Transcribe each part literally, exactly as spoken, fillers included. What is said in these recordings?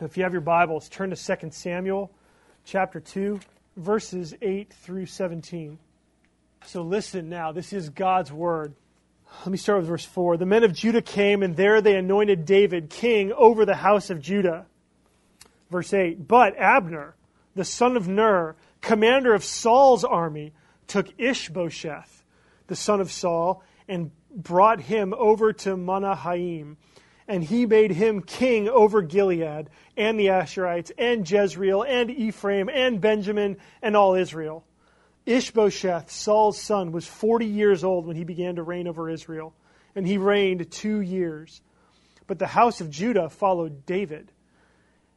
If you have your Bibles, turn to Second Samuel chapter two, verses eight through seventeen. So listen now, this is God's word. Let me start with verse four. The men of Judah came, and there they anointed David king over the house of Judah. Verse eight, but Abner, the son of Ner, commander of Saul's army, took Ishbosheth, the son of Saul, and brought him over to Mahanaim. And he made him king over Gilead, and the Asherites, and Jezreel, and Ephraim, and Benjamin, and all Israel. Ishbosheth, Saul's son, was forty years old when he began to reign over Israel, and he reigned two years. But the house of Judah followed David.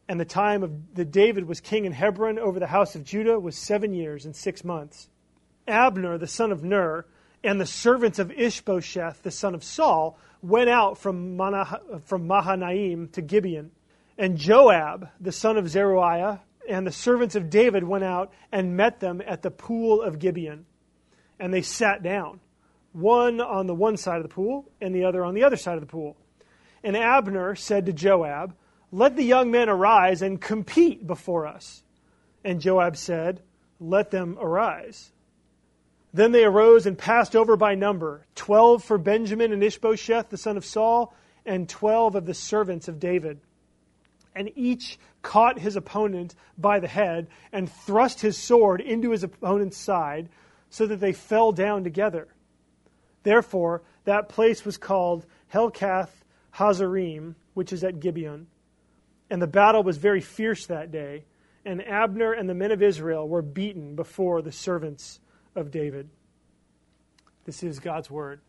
And the time of that David was king in Hebron over the house of Judah was seven years and six months. Abner, the son of Ner, and the servants of Ishbosheth, the son of Saul, went out from Manah- from Mahanaim to Gibeon. And Joab, the son of Zeruiah, and the servants of David went out and met them at the pool of Gibeon. And they sat down, one on the one side of the pool and the other on the other side of the pool. And Abner said to Joab, "Let the young men arise and compete before us." And Joab said, "Let them arise." Then they arose and passed over by number, twelve for Benjamin and Ishbosheth, the son of Saul, and twelve of the servants of David. And each caught his opponent by the head and thrust his sword into his opponent's side, so that they fell down together. Therefore, that place was called Helkath Hazarim, which is at Gibeon. And the battle was very fierce that day, and Abner and the men of Israel were beaten before the servants of David. This is God's word.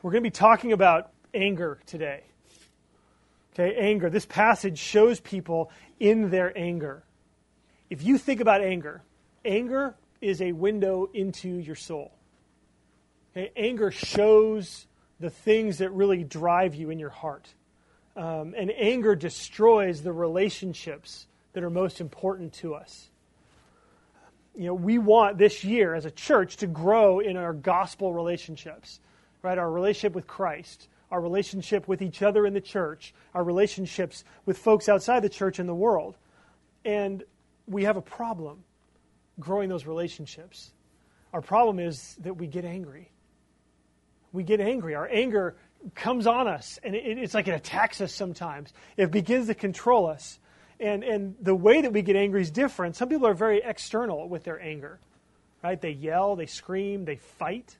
We're going to be talking about anger today. Okay, anger. This passage shows people in their anger. If you think about anger, anger is a window into your soul. Okay, anger shows the things that really drive you in your heart. Um, and anger destroys the relationships that are most important to us. You know, we want this year as a church to grow in our gospel relationships, right? Our relationship with Christ, our relationship with each other in the church, our relationships with folks outside the church in the world. And we have a problem growing those relationships. Our problem is that we get angry. We get angry. Our anger comes on us, and it, it's like it attacks us sometimes. It begins to control us. And and the way that we get angry is different. Some people are very external with their anger, right? They yell, they scream, they fight.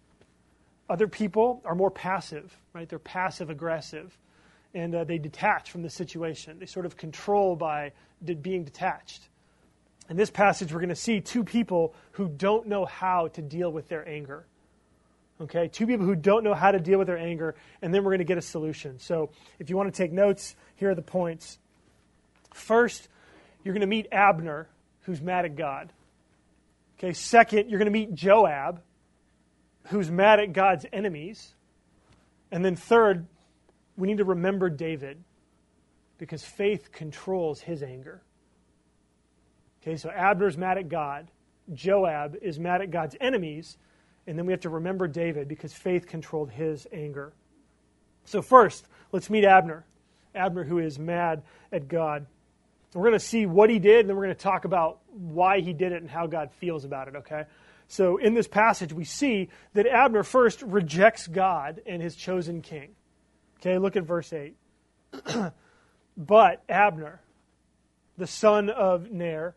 Other people are more passive, right? They're passive-aggressive, and uh, they detach from the situation. They sort of control by de- being detached. In this passage, we're going to see two people who don't know how to deal with their anger. Okay, two people who don't know how to deal with their anger, and then we're going to get a solution. So if you want to take notes, here are the points. First, you're going to meet Abner, who's mad at God. Okay, second, you're going to meet Joab, who's mad at God's enemies. And then third, we need to remember David, because faith controls his anger. Okay, so Abner's mad at God, Joab is mad at God's enemies, and then we have to remember David, because faith controlled his anger. So first, let's meet Abner. Abner, who is mad at God. We're going to see what he did, and then we're going to talk about why he did it and how God feels about it, okay? So in this passage, we see that Abner first rejects God and his chosen king. Okay, look at verse eight. But Abner, the son of Ner,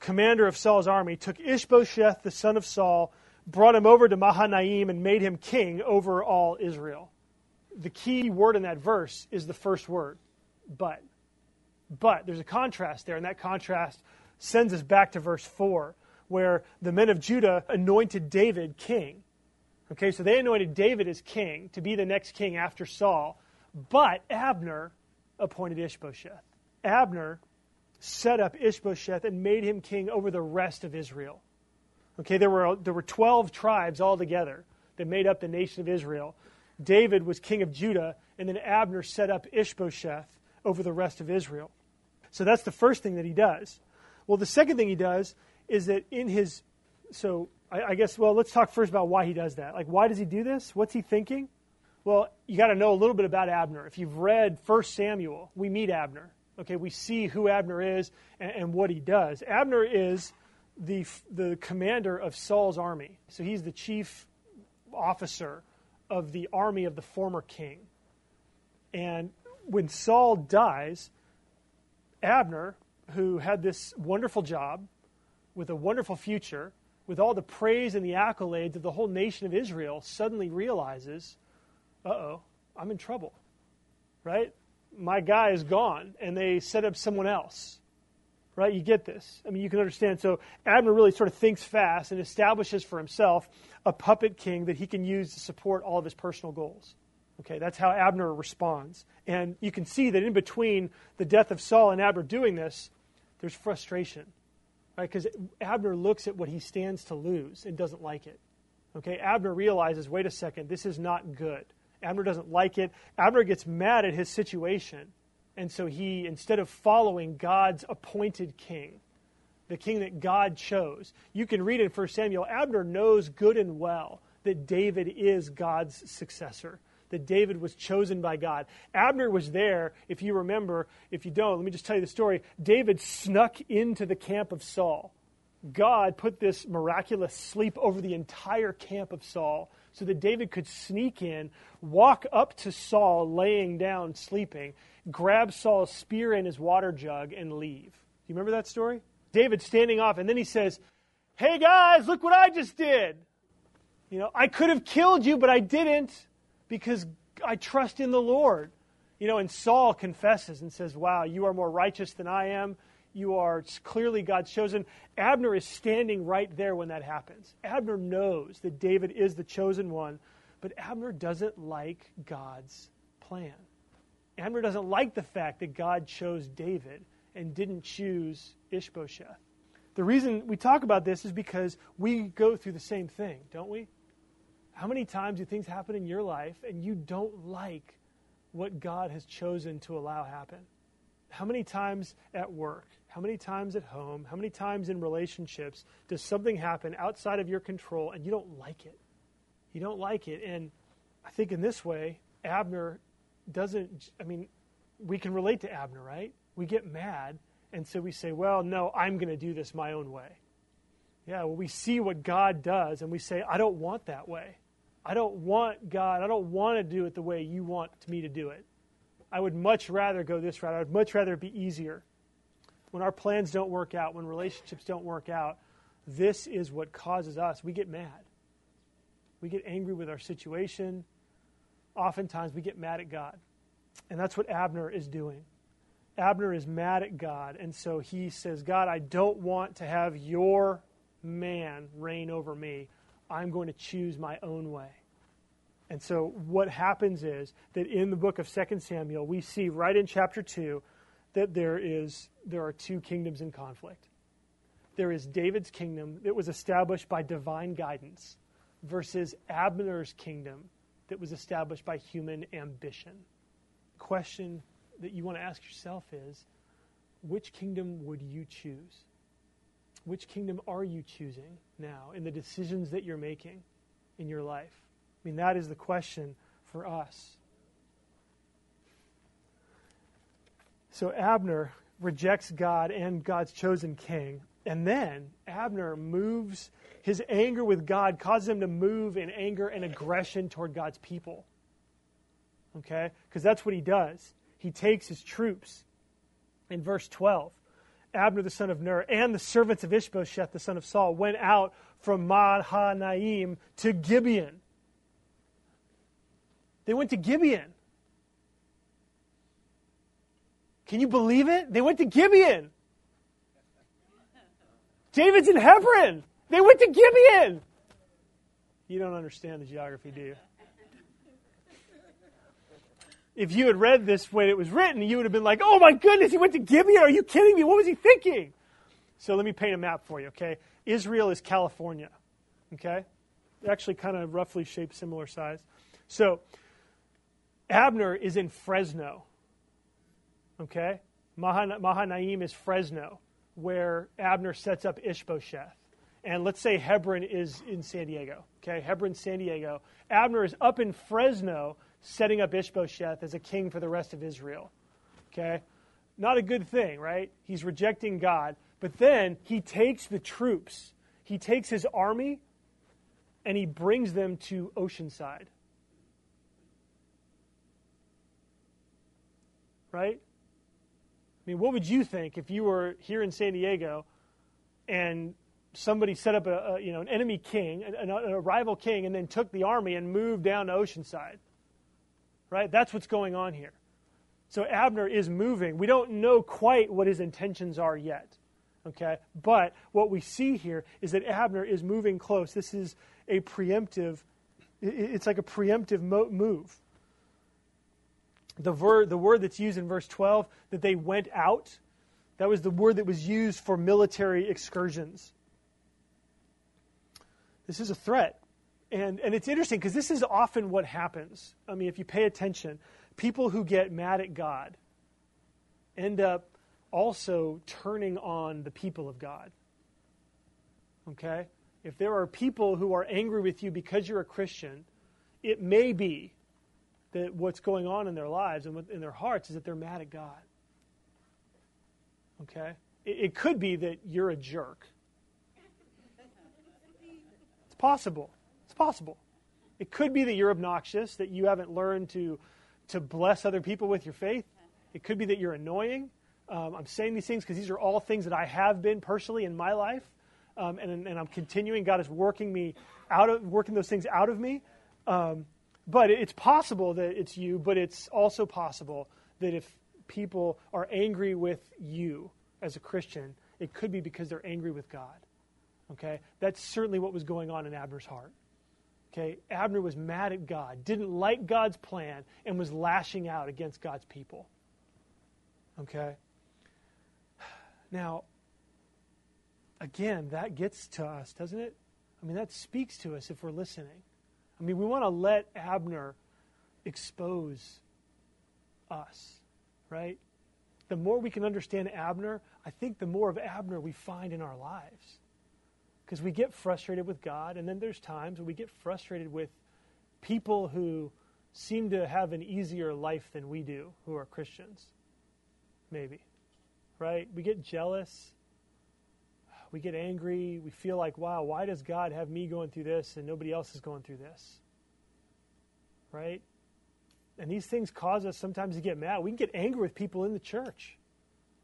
commander of Saul's army, took Ishbosheth, the son of Saul, brought him over to Mahanaim, and made him king over all Israel. The key word in that verse is the first word, but. But there's a contrast there, and that contrast sends us back to verse four, where the men of Judah anointed David king. Okay, so they anointed David as king to be the next king after Saul, but Abner appointed Ishbosheth. Abner set up Ishbosheth and made him king over the rest of Israel. Okay, there were there were twelve tribes altogether that made up the nation of Israel. David was king of Judah, and then Abner set up Ishbosheth over the rest of Israel. So that's the first thing that he does. Well, the second thing he does is that in his, so I, I guess, well, let's talk first about why he does that. Like, why does he do this? What's he thinking? Well, you got to know a little bit about Abner. If you've read First Samuel, we meet Abner. Okay, we see who Abner is and, and what he does. Abner is the the commander of Saul's army. So he's the chief officer of the army of the former king. And when Saul dies, Abner, who had this wonderful job with a wonderful future, with all the praise and the accolades of the whole nation of Israel, suddenly realizes, uh-oh, I'm in trouble, right? My guy is gone, and they set up someone else, right? You get this. I mean, you can understand. So Abner really sort of thinks fast and establishes for himself a puppet king that he can use to support all of his personal goals. Okay, that's how Abner responds. And you can see that in between the death of Saul and Abner doing this, there's frustration, right? Because Abner looks at what he stands to lose and doesn't like it. Okay, Abner realizes, wait a second, this is not good. Abner doesn't like it. Abner gets mad at his situation. And so he, instead of following God's appointed king, the king that God chose, you can read in First Samuel, Abner knows good and well that David is God's successor, that David was chosen by God. Abner was there, if you remember. If you don't, let me just tell you the story. David snuck into the camp of Saul. God put this miraculous sleep over the entire camp of Saul so that David could sneak in, walk up to Saul laying down, sleeping, grab Saul's spear and his water jug, and leave. Do you remember that story? David standing off, and then he says, "Hey guys, look what I just did. You know, I could have killed you, but I didn't, because I trust in the Lord." You know, and Saul confesses and says, "Wow, you are more righteous than I am. You are clearly God's chosen." Abner is standing right there when that happens. Abner knows that David is the chosen one, but Abner doesn't like God's plan. Abner doesn't like the fact that God chose David and didn't choose Ishbosheth. The reason we talk about this is because we go through the same thing, don't we? How many times do things happen in your life and you don't like what God has chosen to allow happen? How many times at work? How many times at home? How many times in relationships does something happen outside of your control and you don't like it? You don't like it. And I think in this way, Abner doesn't, I mean, we can relate to Abner, right? We get mad, and so we say, well, no, I'm going to do this my own way. Yeah, well, we see what God does, and we say, I don't want that way. I don't want God, I don't want to do it the way you want me to do it. I would much rather go this route. I would much rather it be easier. When our plans don't work out, when relationships don't work out, this is what causes us. We get mad. We get angry with our situation. Oftentimes we get mad at God. And that's what Abner is doing. Abner is mad at God, and so he says, God, I don't want to have your man reign over me. I'm going to choose my own way. And so what happens is that in the book of Second Samuel, we see right in chapter two that there is there are two kingdoms in conflict. There is David's kingdom that was established by divine guidance versus Abner's kingdom that was established by human ambition. The question that you want to ask yourself is, which kingdom would you choose? Which kingdom are you choosing now in the decisions that you're making in your life? I mean, that is the question for us. So Abner rejects God and God's chosen king. And then Abner moves, his anger with God causes him to move in anger and aggression toward God's people. Okay? Because that's what he does. He takes his troops. In verse twelve, Abner the son of Ner and the servants of Ishbosheth the son of Saul went out from Mahanaim to Gibeon. They went to Gibeon. Can you believe it? They went to Gibeon. David's in Hebron. They went to Gibeon. You don't understand the geography, do you? If you had read this when it was written, you would have been like, oh my goodness, he went to Gibeon. Are you kidding me? What was he thinking? So let me paint a map for you, okay? Israel is California, okay? It actually kind of roughly shaped similar size. So Abner is in Fresno, okay? Mahanaim is Fresno, where Abner sets up Ishbosheth. And let's say Hebron is in San Diego, okay? Hebron, San Diego. Abner is up in Fresno setting up Ishbosheth as a king for the rest of Israel, okay? Not a good thing, right? He's rejecting God. But then he takes the troops. He takes his army and he brings them to Oceanside. Right? I mean, what would you think if you were here in San Diego and somebody set up a, a you know an enemy king, an, a rival king, and then took the army and moved down to Oceanside? Right? That's what's going on here. So Abner is moving. We don't know quite what his intentions are yet. Okay? But what we see here is that Abner is moving close. This is a preemptive, it's like a preemptive move. The, ver, the word that's used in verse twelve, that they went out, that was the word that was used for military excursions. This is a threat. And, and it's interesting because this is often what happens. I mean, if you pay attention, people who get mad at God end up also turning on the people of God. Okay? If there are people who are angry with you because you're a Christian, it may be that what's going on in their lives and in their hearts is that they're mad at God. Okay? It, it could be that you're a jerk. It's possible. It's possible. It could be that you're obnoxious, that you haven't learned to to bless other people with your faith. It could be that you're annoying. Um, I'm saying these things because these are all things that I have been personally in my life, um, and, and I'm continuing. God is working me out of working those things out of me. Um, but it's possible that it's you, but it's also possible that if people are angry with you as a Christian, it could be because they're angry with God. Okay? That's certainly what was going on in Abner's heart. Okay, Abner was mad at God, didn't like God's plan, and was lashing out against God's people. Okay? Now, again, that gets to us, doesn't it? I mean, that speaks to us if we're listening. I mean, we want to let Abner expose us, right? The more we can understand Abner, I think the more of Abner we find in our lives. Because we get frustrated with God, and then there's times when we get frustrated with people who seem to have an easier life than we do, who are Christians, maybe, right? We get jealous, we get angry, we feel like, wow, why does God have me going through this and nobody else is going through this, right? And these things cause us sometimes to get mad. We can get angry with people in the church.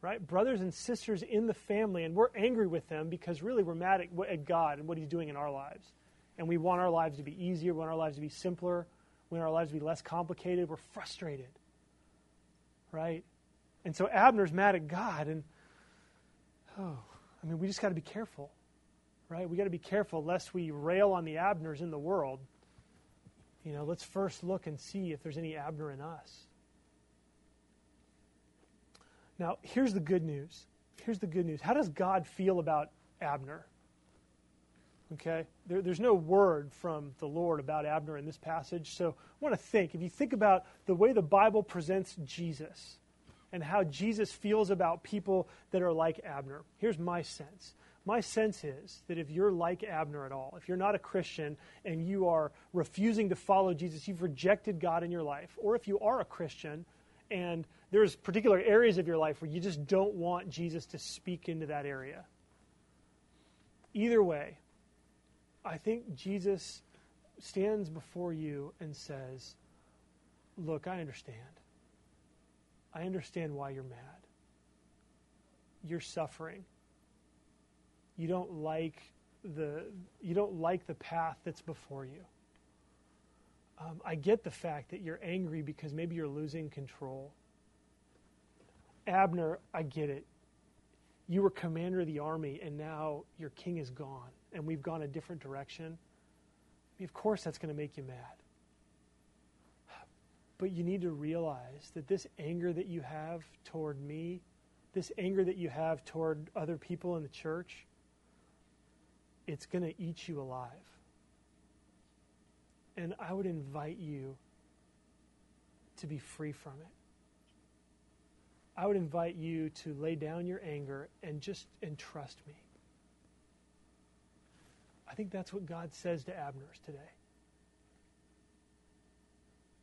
Right? Brothers and sisters in the family, and we're angry with them because really we're mad at, at God and what he's doing in our lives. And we want our lives to be easier, we want our lives to be simpler, we want our lives to be less complicated, we're frustrated. Right? And so Abner's mad at God, and oh, I mean, we just got to be careful. Right? We got to be careful lest we rail on the Abners in the world. You know, let's first look and see if there's any Abner in us. Now, here's the good news. Here's the good news. How does God feel about Abner? Okay? There, there's no word from the Lord about Abner in this passage. So I want to think. If you think about the way the Bible presents Jesus and how Jesus feels about people that are like Abner, here's my sense. My sense is that if you're like Abner at all, if you're not a Christian and you are refusing to follow Jesus, you've rejected God in your life, or if you are a Christian and there's particular areas of your life where you just don't want Jesus to speak into that area. Either way, I think Jesus stands before you and says, look, I understand. I understand why you're mad. You're suffering. You don't like the, you don't like the path that's before you. Um, I get the fact that you're angry because maybe you're losing control. Abner, I get it. You were commander of the army, and now your king is gone, and we've gone a different direction. Of course that's going to make you mad. But you need to realize that this anger that you have toward me, this anger that you have toward other people in the church, it's going to eat you alive. And I would invite you to be free from it. I would invite you to lay down your anger and just and trust me. I think that's what God says to Abner's today.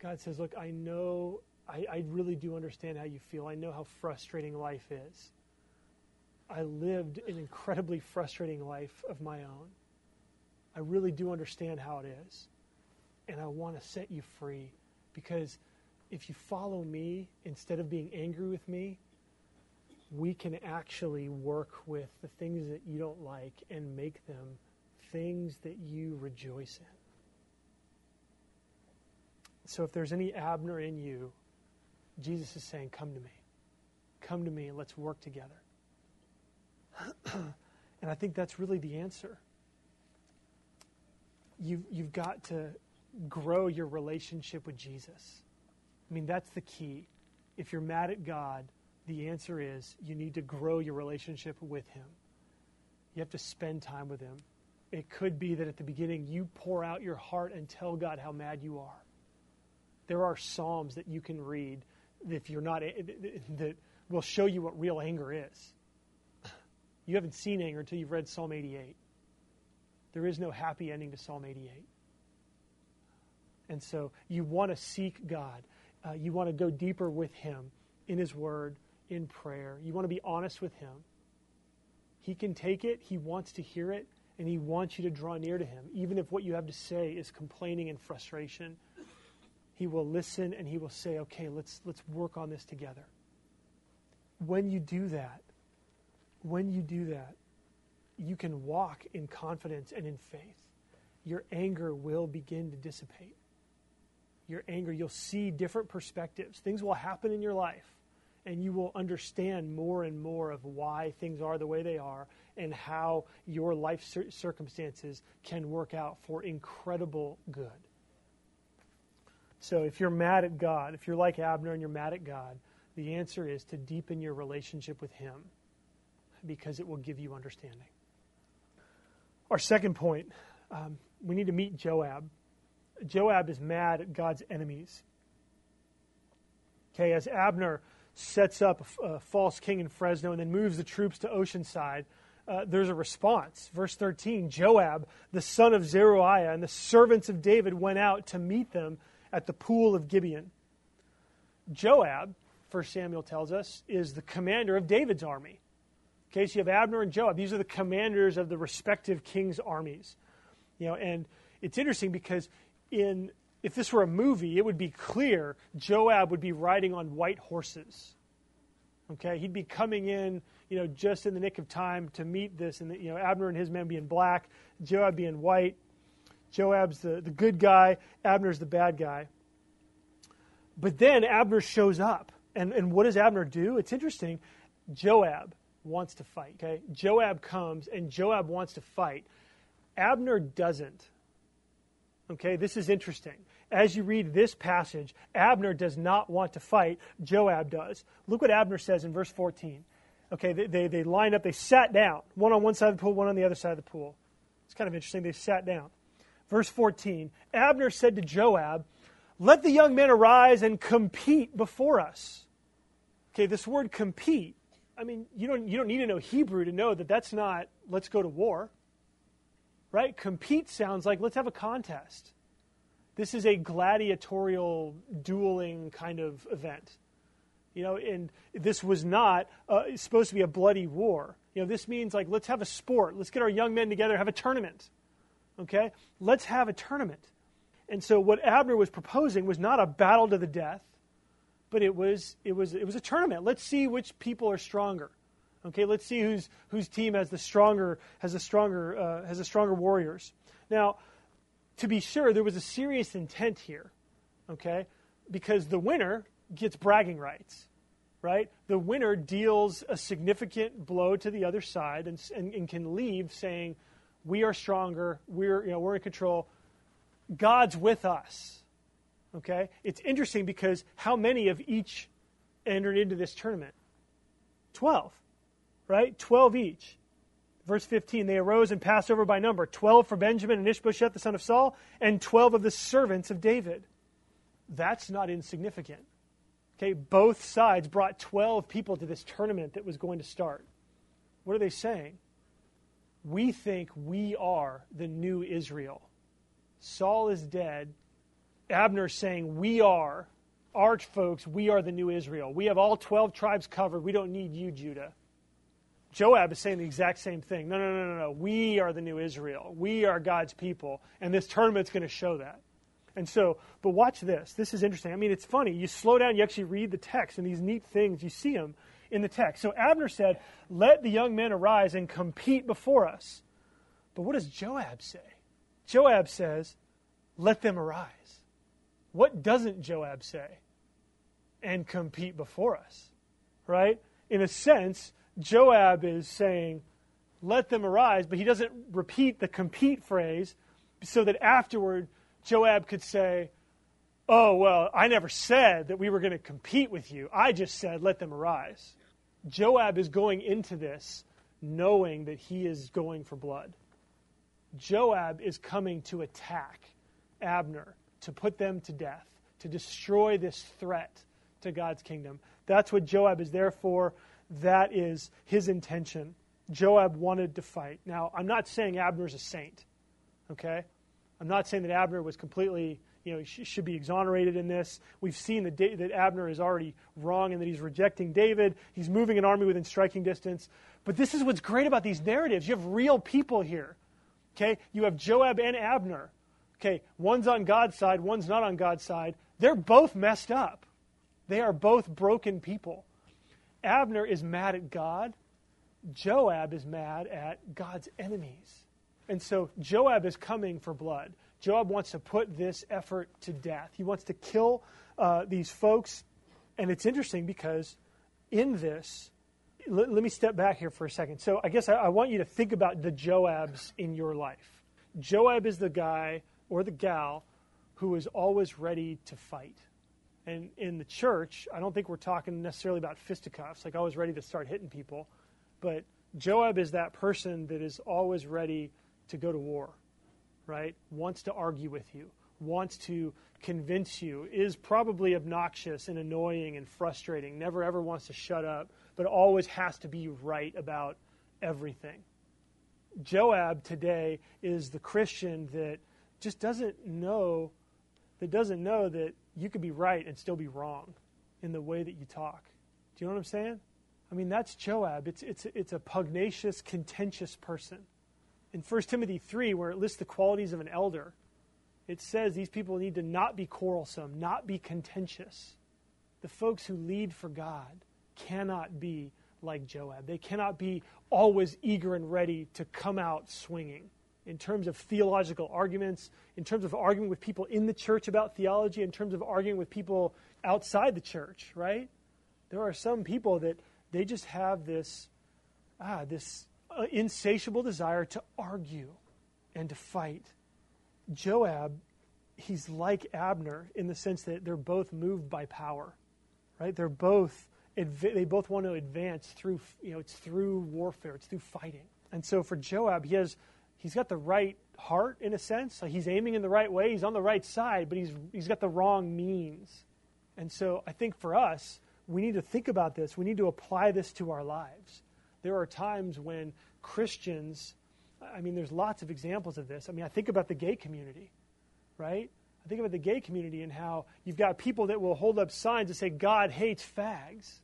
God says, look, I know I, I really do understand how you feel. I know how frustrating life is. I lived an incredibly frustrating life of my own. I really do understand how it is. And I want to set you free, because if you follow me, instead of being angry with me, we can actually work with the things that you don't like and make them things that you rejoice in. So if there's any Abner in you, Jesus is saying, come to me. Come to me and let's work together. And I think that's really the answer. You've, you've got to grow your relationship with Jesus. I mean, that's the key. If you're mad at God, the answer is you need to grow your relationship with him. You have to spend time with him. It could be that at the beginning you pour out your heart and tell God how mad you are. There are Psalms that you can read if you're not, that will show you what real anger is. You haven't seen anger until you've read Psalm eighty-eight. There is no happy ending to Psalm eighty-eight. And so you want to seek God. Uh, you want to go deeper with him in his word, in prayer. You want to be honest with him. He can take it. He wants to hear it. And he wants you to draw near to him. Even if what you have to say is complaining and frustration, he will listen and he will say, okay, let's, let's work on this together. When you do that, When you do that, you can walk in confidence and in faith. Your anger will begin to dissipate. Your anger, you'll see different perspectives. Things will happen in your life, and you will understand more and more of why things are the way they are and how your life cir- circumstances can work out for incredible good. So if you're mad at God, if you're like Abner and you're mad at God, the answer is to deepen your relationship with him, because it will give you understanding. Our second point, um, we need to meet Joab. Joab is mad at God's enemies. Okay, as Abner sets up a, a false king in Fresno and then moves the troops to Oceanside, uh, there's a response. Verse thirteen, Joab, the son of Zeruiah, and the servants of David went out to meet them at the pool of Gibeon. Joab, First Samuel tells us, is the commander of David's army. Okay, so you have Abner and Joab. These are the commanders of the respective king's armies. You know, and it's interesting because in if this were a movie, it would be clear Joab would be riding on white horses. Okay, he'd be coming in, you know, just in the nick of time to meet this. And, the, you know, Abner and his men being black, Joab being white. Joab's the, the good guy, Abner's the bad guy. But then Abner shows up. And, and what does Abner do? It's interesting. Joab wants to fight, okay? Joab comes, and Joab wants to fight. Abner doesn't, okay? This is interesting. As you read this passage, Abner does not want to fight. Joab does. Look what Abner says in verse fourteen. Okay, they, they, they line up. They sat down, one on one side of the pool, one on the other side of the pool. It's kind of interesting. They sat down. Verse fourteen, Abner said to Joab, let the young men arise and compete before us. Okay, this word compete, I mean, you don't you don't need to know Hebrew to know that that's not, let's go to war, right? Compete sounds like, let's have a contest. This is a gladiatorial, dueling kind of event. You know, and this was not uh, supposed to be a bloody war. You know, this means like, let's have a sport. Let's get our young men together, have a tournament, okay? Let's have a tournament. And so what Abner was proposing was not a battle to the death, but it was it was it was a tournament. Let's see which people are stronger. Okay, let's see whose whose team has the stronger has the stronger uh, has the stronger warriors. Now, to be sure, there was a serious intent here. Okay, because the winner gets bragging rights, right? The winner deals a significant blow to the other side and and, and can leave saying, "We are stronger. We're you know we're in control. God's with us." Okay, it's interesting because how many of each entered into this tournament? Twelve, right? Twelve each. Verse fifteen, they arose and passed over by number, twelve for Benjamin and Ishbosheth, the son of Saul, and twelve of the servants of David. That's not insignificant. Okay, both sides brought twelve people to this tournament that was going to start. What are they saying? We think we are the new Israel. Saul is dead. Abner's saying, we are arch folks, we are the new Israel. We have all twelve tribes covered. We don't need you, Judah. Joab is saying the exact same thing. No, no, no, no, no. We are the new Israel. We are God's people. And this tournament's going to show that. And so, but watch this. This is interesting. I mean, it's funny. You slow down, you actually read the text, and these neat things, you see them in the text. So Abner said, let the young men arise and compete before us. But what does Joab say? Joab says, let them arise. What doesn't Joab say? And compete before us, right? In a sense, Joab is saying, let them arise, but he doesn't repeat the compete phrase so that afterward, Joab could say, oh, well, I never said that we were going to compete with you. I just said, let them arise. Joab is going into this knowing that he is going for blood. Joab is coming to attack Abner, to put them to death, to destroy this threat to God's kingdom. That's what Joab is there for. That is his intention. Joab wanted to fight. Now, I'm not saying Abner's a saint, okay? I'm not saying that Abner was completely, you know, he should be exonerated in this. We've seen that, da- that Abner is already wrong and that he's rejecting David. He's moving an army within striking distance. But this is what's great about these narratives. You have real people here, okay? You have Joab and Abner, okay? One's on God's side, one's not on God's side. They're both messed up. They are both broken people. Abner is mad at God. Joab is mad at God's enemies. And so Joab is coming for blood. Joab wants to put this effort to death. He wants to kill uh, these folks. And it's interesting because in this, let, let me step back here for a second. So I guess I, I want you to think about the Joabs in your life. Joab is the guy or the gal who is always ready to fight. And in the church, I don't think we're talking necessarily about fisticuffs, like always ready to start hitting people. But Joab is that person that is always ready to go to war, right? Wants to argue with you, wants to convince you, is probably obnoxious and annoying and frustrating, never ever wants to shut up, but always has to be right about everything. Joab today is the Christian that just doesn't know, that doesn't know that you could be right and still be wrong in the way that you talk. Do you know what I'm saying? I mean, that's Joab. It's it's it's a pugnacious, contentious person. In First Timothy three, where it lists the qualities of an elder, it says these people need to not be quarrelsome, not be contentious. The folks who lead for God cannot be like Joab. They cannot be always eager and ready to come out swinging. In terms of theological arguments, in terms of arguing with people in the church about theology, in terms of arguing with people outside the church, right? There are some people that they just have this, ah, this uh, insatiable desire to argue and to fight. Joab, he's like Abner in the sense that they're both moved by power, right? They're both, they both want to advance through, you know, it's through warfare, it's through fighting. And so for Joab, he has... He's got the right heart, in a sense. Like he's aiming in the right way. He's on the right side, but he's he's got the wrong means. And so I think for us, we need to think about this. We need to apply this to our lives. There are times when Christians, I mean, there's lots of examples of this. I mean, I think about the gay community, right? I think about the gay community and how you've got people that will hold up signs that say, God hates fags.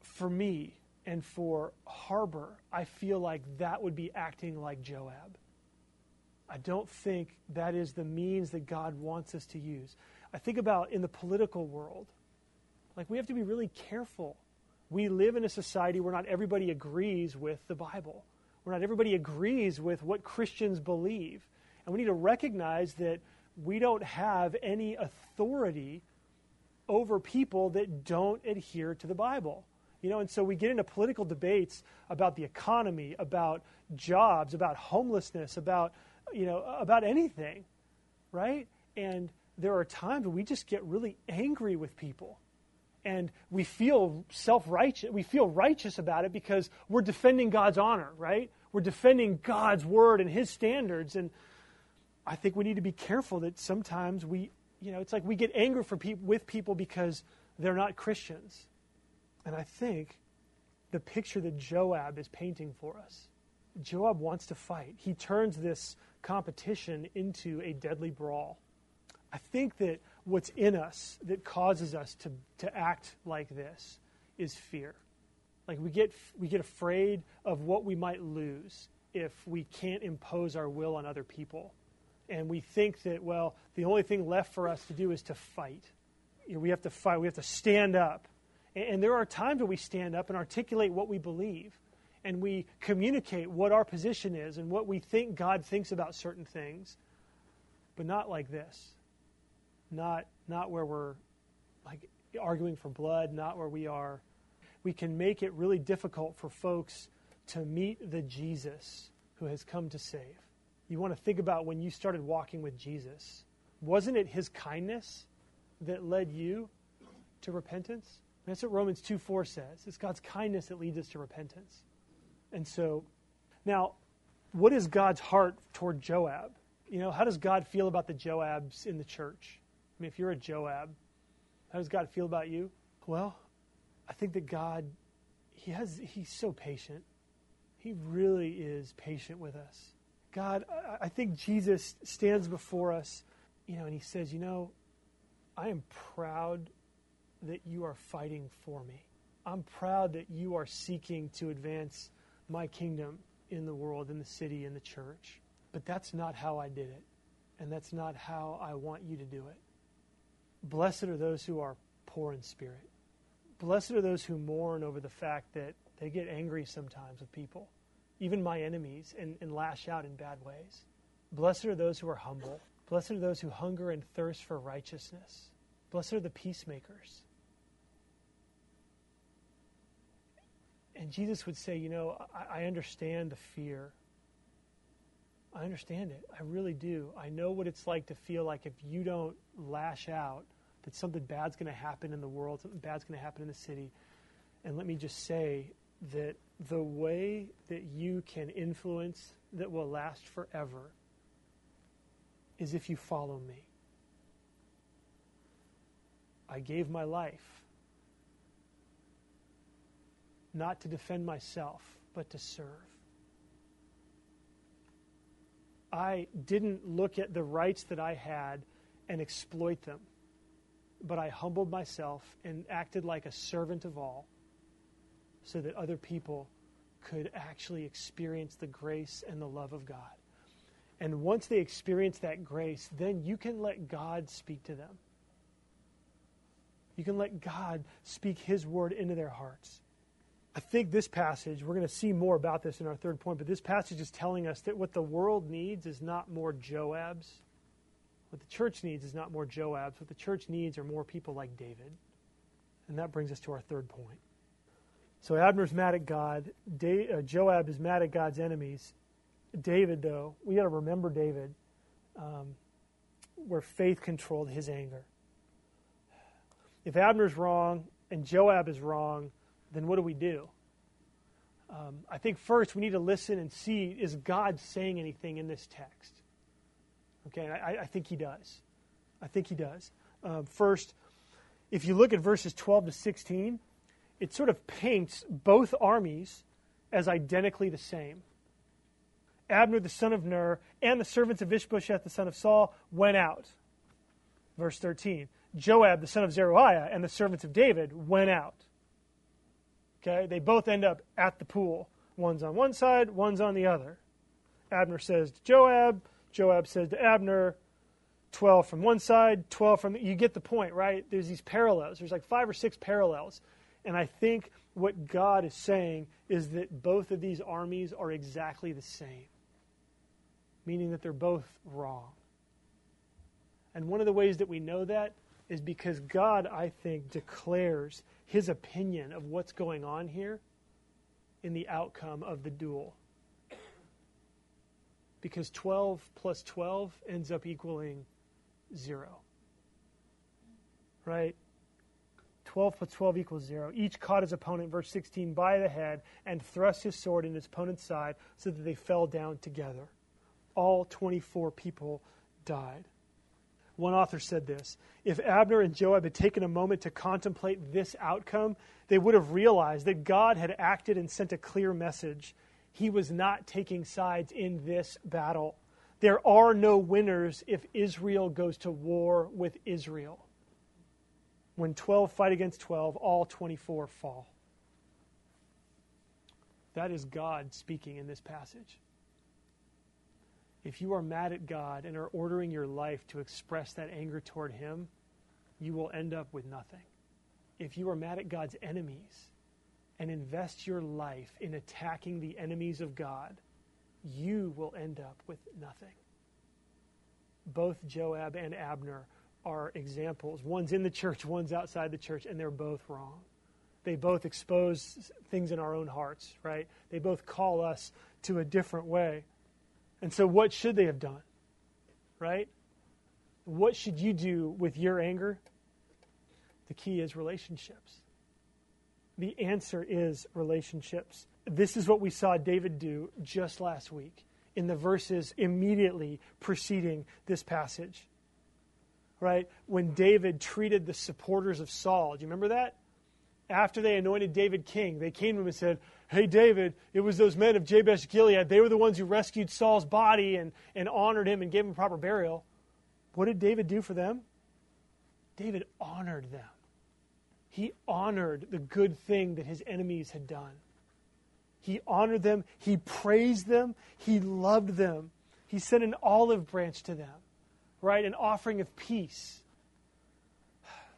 For me, and for harbor, I feel like that would be acting like Joab. I don't think that is the means that God wants us to use. I think about in the political world, like we have to be really careful. We live in a society where not everybody agrees with the Bible, where not everybody agrees with what Christians believe. And we need to recognize that we don't have any authority over people that don't adhere to the Bible. You know, and so we get into political debates about the economy, about jobs, about homelessness, about, you know, about anything, right? And there are times when we just get really angry with people and we feel self-righteous, we feel righteous about it because we're defending God's honor, right? We're defending God's word and his standards. And I think we need to be careful that sometimes we, you know, it's like we get angry for pe- with people because they're not Christians. And I think the picture that Joab is painting for us, Joab wants to fight. He turns this competition into a deadly brawl. I think that what's in us that causes us to, to act like this is fear. Like we get we get afraid of what we might lose if we can't impose our will on other people. And we think that, well, the only thing left for us to do is to fight. You know, we have to fight. We have to stand up. And, and there are times when we stand up and articulate what we believe. And we communicate what our position is and what we think God thinks about certain things. But not like this. Not not where we're like arguing for blood, not where we are. We can make it really difficult for folks to meet the Jesus who has come to save. You want to think about when you started walking with Jesus. Wasn't it his kindness that led you to repentance? And that's what Romans two four says. It's God's kindness that leads us to repentance. And so, now, what is God's heart toward Joab? You know, how does God feel about the Joabs in the church? I mean, if you're a Joab, how does God feel about you? Well, I think that God, he has, he's so patient. He really is patient with us. God, I think Jesus stands before us, you know, and he says, you know, I am proud that you are fighting for me. I'm proud that you are seeking to advance my kingdom in the world, in the city, in the church. But that's not how I did it. And that's not how I want you to do it. Blessed are those who are poor in spirit. Blessed are those who mourn over the fact that they get angry sometimes with people, even my enemies, and, and lash out in bad ways. Blessed are those who are humble. Blessed are those who hunger and thirst for righteousness. Blessed are the peacemakers. And Jesus would say, you know, I, I understand the fear. I understand it. I really do. I know what it's like to feel like if you don't lash out, that something bad's going to happen in the world, something bad's going to happen in the city. And let me just say that the way that you can influence that will last forever is if you follow me. I gave my life not to defend myself, but to serve. I didn't look at the rights that I had and exploit them, but I humbled myself and acted like a servant of all so that other people could actually experience the grace and the love of God. And once they experience that grace, then you can let God speak to them. You can let God speak his word into their hearts. I think this passage, we're going to see more about this in our third point, but this passage is telling us that what the world needs is not more Joabs. What the church needs is not more Joabs. What the church needs are more people like David. And that brings us to our third point. So Abner's mad at God. Da- uh, Joab is mad at God's enemies. David, though, we got to remember David, um, where faith controlled his anger. If Abner's wrong and Joab is wrong, then what do we do? Um, I think first we need to listen and see, is God saying anything in this text? Okay, and I, I think he does. I think he does. Um, first, if you look at verses twelve to sixteen, it sort of paints both armies as identically the same. Abner the son of Ner and the servants of Ishbosheth the son of Saul went out. Verse thirteen, Joab the son of Zeruiah and the servants of David went out. Okay, they both end up at the pool. One's on one side, one's on the other. Abner says to Joab, Joab says to Abner, twelve from one side, twelve from the... You get the point, right? There's these parallels. There's like five or six parallels. And I think what God is saying is that both of these armies are exactly the same, meaning that they're both wrong. And one of the ways that we know that is because God, I think, declares his opinion of what's going on here in the outcome of the duel. Because twelve plus twelve ends up equaling zero. Right? twelve plus twelve equals zero. Each caught his opponent, verse sixteen, by the head and thrust his sword in his opponent's side so that they fell down together. All twenty-four people died. One author said this: if Abner and Joab had taken a moment to contemplate this outcome, they would have realized that God had acted and sent a clear message. He was not taking sides in this battle. There are no winners if Israel goes to war with Israel. When twelve fight against twelve, all twenty-four fall. That is God speaking in this passage. If you are mad at God and are ordering your life to express that anger toward him, you will end up with nothing. If you are mad at God's enemies and invest your life in attacking the enemies of God, you will end up with nothing. Both Joab and Abner are examples. One's in the church, one's outside the church, and they're both wrong. They both expose things in our own hearts, right? They both call us to a different way. And so what should they have done, right? What should you do with your anger? The key is relationships. The answer is relationships. This is what we saw David do just last week in the verses immediately preceding this passage, right? When David treated the supporters of Saul. Do you remember that? After they anointed David king, they came to him and said, "Hey, David, it was those men of Jabesh Gilead. They were the ones who rescued Saul's body and, and honored him and gave him proper burial." What did David do for them? David honored them. He honored the good thing that his enemies had done. He honored them. He praised them. He loved them. He sent an olive branch to them, right? An offering of peace.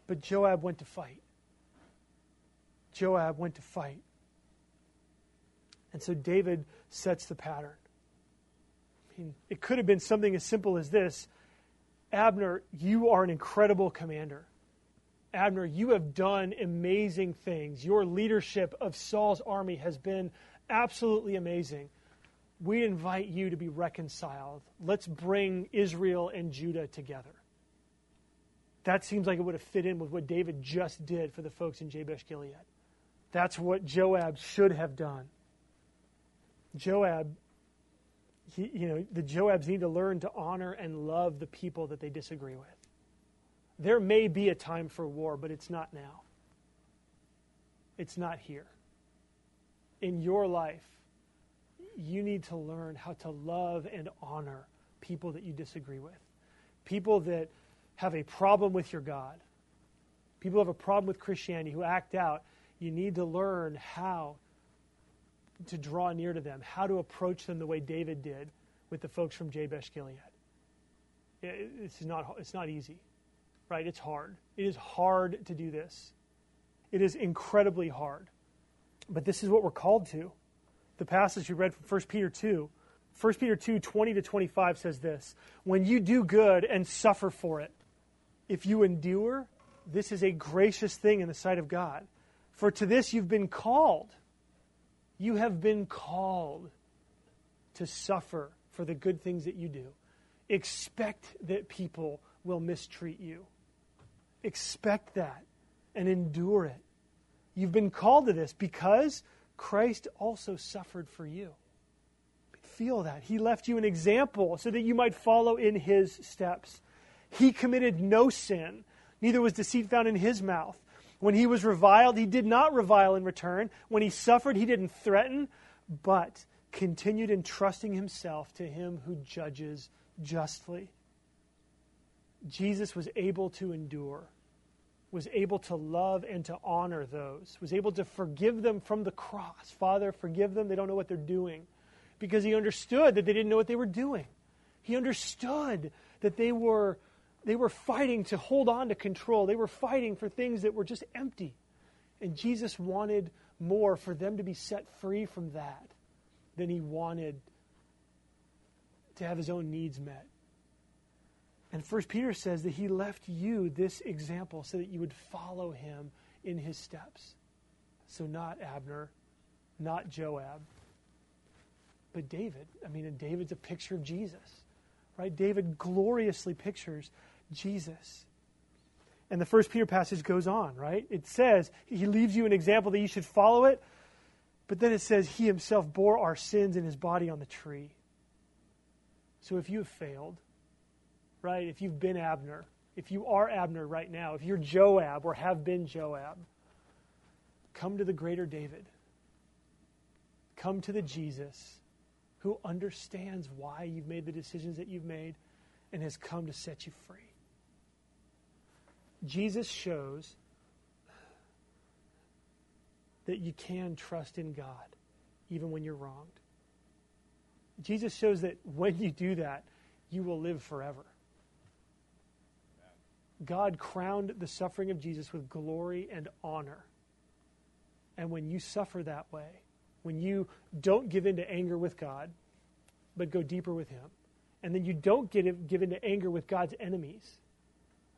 But Joab went to fight. Joab went to fight. And so David sets the pattern. I mean, it could have been something as simple as this. Abner, you are an incredible commander. Abner, you have done amazing things. Your leadership of Saul's army has been absolutely amazing. We invite you to be reconciled. Let's bring Israel and Judah together. That seems like it would have fit in with what David just did for the folks in Jabesh Gilead. That's what Joab should have done. Joab, he, you know, the Joabs need to learn to honor and love the people that they disagree with. There may be a time for war, but it's not now. It's not here. In your life, you need to learn how to love and honor people that you disagree with, people that have a problem with your God. People who have a problem with Christianity, who act out, you need to learn how to draw near to them, how to approach them the way David did with the folks from Jabesh Gilead. It's not, it's not easy, right? It's hard. It is hard to do this. It is incredibly hard. But this is what we're called to. The passage we read from First Peter two, First Peter two, twenty to twenty-five says this, "When you do good and suffer for it, if you endure, this is a gracious thing in the sight of God. For to this you've been called. You have been called to suffer for the good things that you do. Expect that people will mistreat you. Expect that and endure it. You've been called to this because Christ also suffered for you." Feel that. He left you an example so that you might follow in his steps. He committed no sin, neither was deceit found in his mouth. When he was reviled, he did not revile in return. When he suffered, he didn't threaten, but continued entrusting himself to him who judges justly. Jesus was able to endure, was able to love and to honor those, was able to forgive them from the cross. "Father, forgive them. They don't know what they're doing," because he understood that they didn't know what they were doing. He understood that they were They were fighting to hold on to control. They were fighting for things that were just empty. And Jesus wanted more for them to be set free from that than he wanted to have his own needs met. And First Peter says that he left you this example so that you would follow him in his steps. So not Abner, not Joab, but David. I mean, and David's a picture of Jesus, right? David gloriously pictures Jesus. And the First Peter passage goes on, right? It says, he leaves you an example that you should follow it, but then it says, he himself bore our sins in his body on the tree. So if you have failed, right? If you've been Abner, if you are Abner right now, if you're Joab or have been Joab, come to the greater David. Come to the Jesus who understands why you've made the decisions that you've made and has come to set you free. Jesus shows that you can trust in God even when you're wronged. Jesus shows that when you do that, you will live forever. God crowned the suffering of Jesus with glory and honor. And when you suffer that way, when you don't give in to anger with God, but go deeper with him, and then you don't get give in to anger with God's enemies,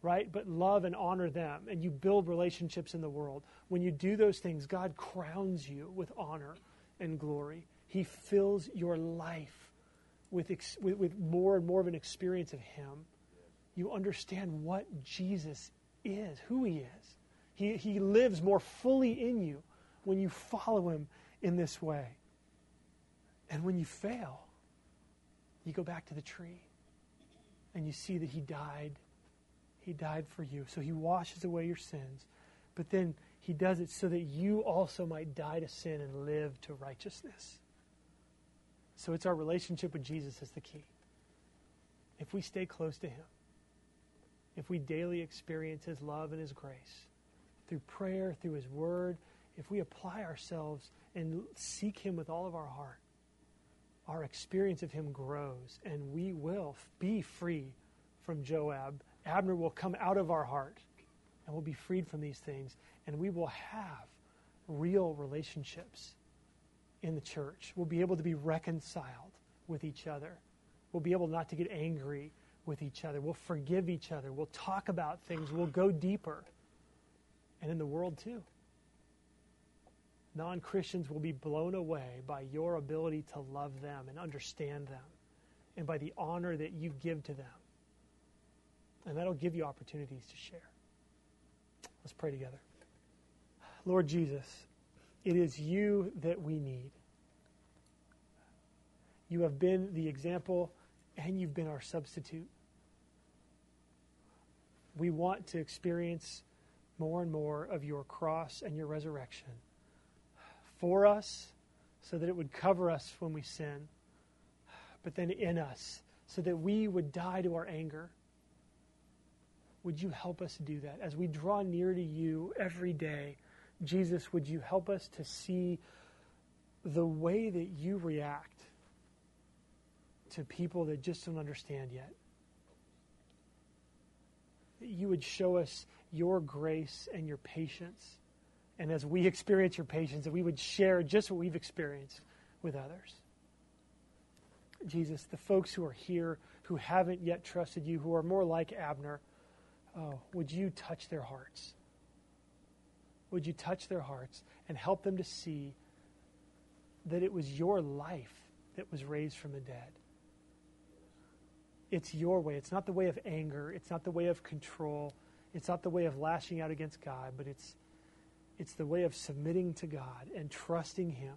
right? But love and honor them, and you build relationships in the world. When you do those things, God crowns you with honor and glory. He fills your life with, ex- with, with more and more of an experience of him. You understand what Jesus is, who he is. He, he lives more fully in you when you follow him in this way. And when you fail, you go back to the tree and you see that he died. He died for you. So he washes away your sins. But then he does it so that you also might die to sin and live to righteousness. So it's our relationship with Jesus that's the key. If we stay close to him, if we daily experience his love and his grace, through prayer, through his word, if we apply ourselves and seek him with all of our heart, our experience of him grows, and we will be free from Joab. Abner will come out of our heart, and we'll be freed from these things, and we will have real relationships in the church. We'll be able to be reconciled with each other. We'll be able not to get angry with each other. We'll forgive each other. We'll talk about things. We'll go deeper. And in the world too. Non-Christians will be blown away by your ability to love them and understand them and by the honor that you give to them. And that'll give you opportunities to share. Let's pray together. Lord Jesus, it is you that we need. You have been the example and you've been our substitute. We want to experience more and more of your cross and your resurrection for us so that it would cover us when we sin, but then in us so that we would die to our anger. Would you help us do that? As we draw near to you every day, Jesus, would you help us to see the way that you react to people that just don't understand yet. That you would show us your grace and your patience. And as we experience your patience, that we would share just what we've experienced with others. Jesus, the folks who are here, who haven't yet trusted you, who are more like Abner, oh, would you touch their hearts? Would you touch their hearts and help them to see that it was your life that was raised from the dead? It's your way. It's not the way of anger. It's not the way of control. It's not the way of lashing out against God, but it's it's the way of submitting to God and trusting him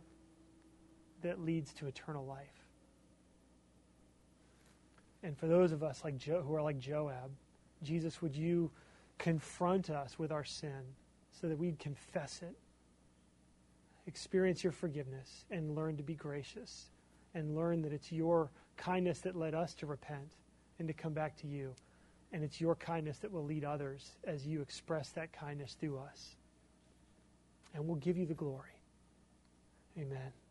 that leads to eternal life. And for those of us like Jo- who are like Joab, Jesus, would you confront us with our sin so that we'd confess it, experience your forgiveness, and learn to be gracious, and learn that it's your kindness that led us to repent and to come back to you. And it's your kindness that will lead others as you express that kindness through us. And we'll give you the glory. Amen.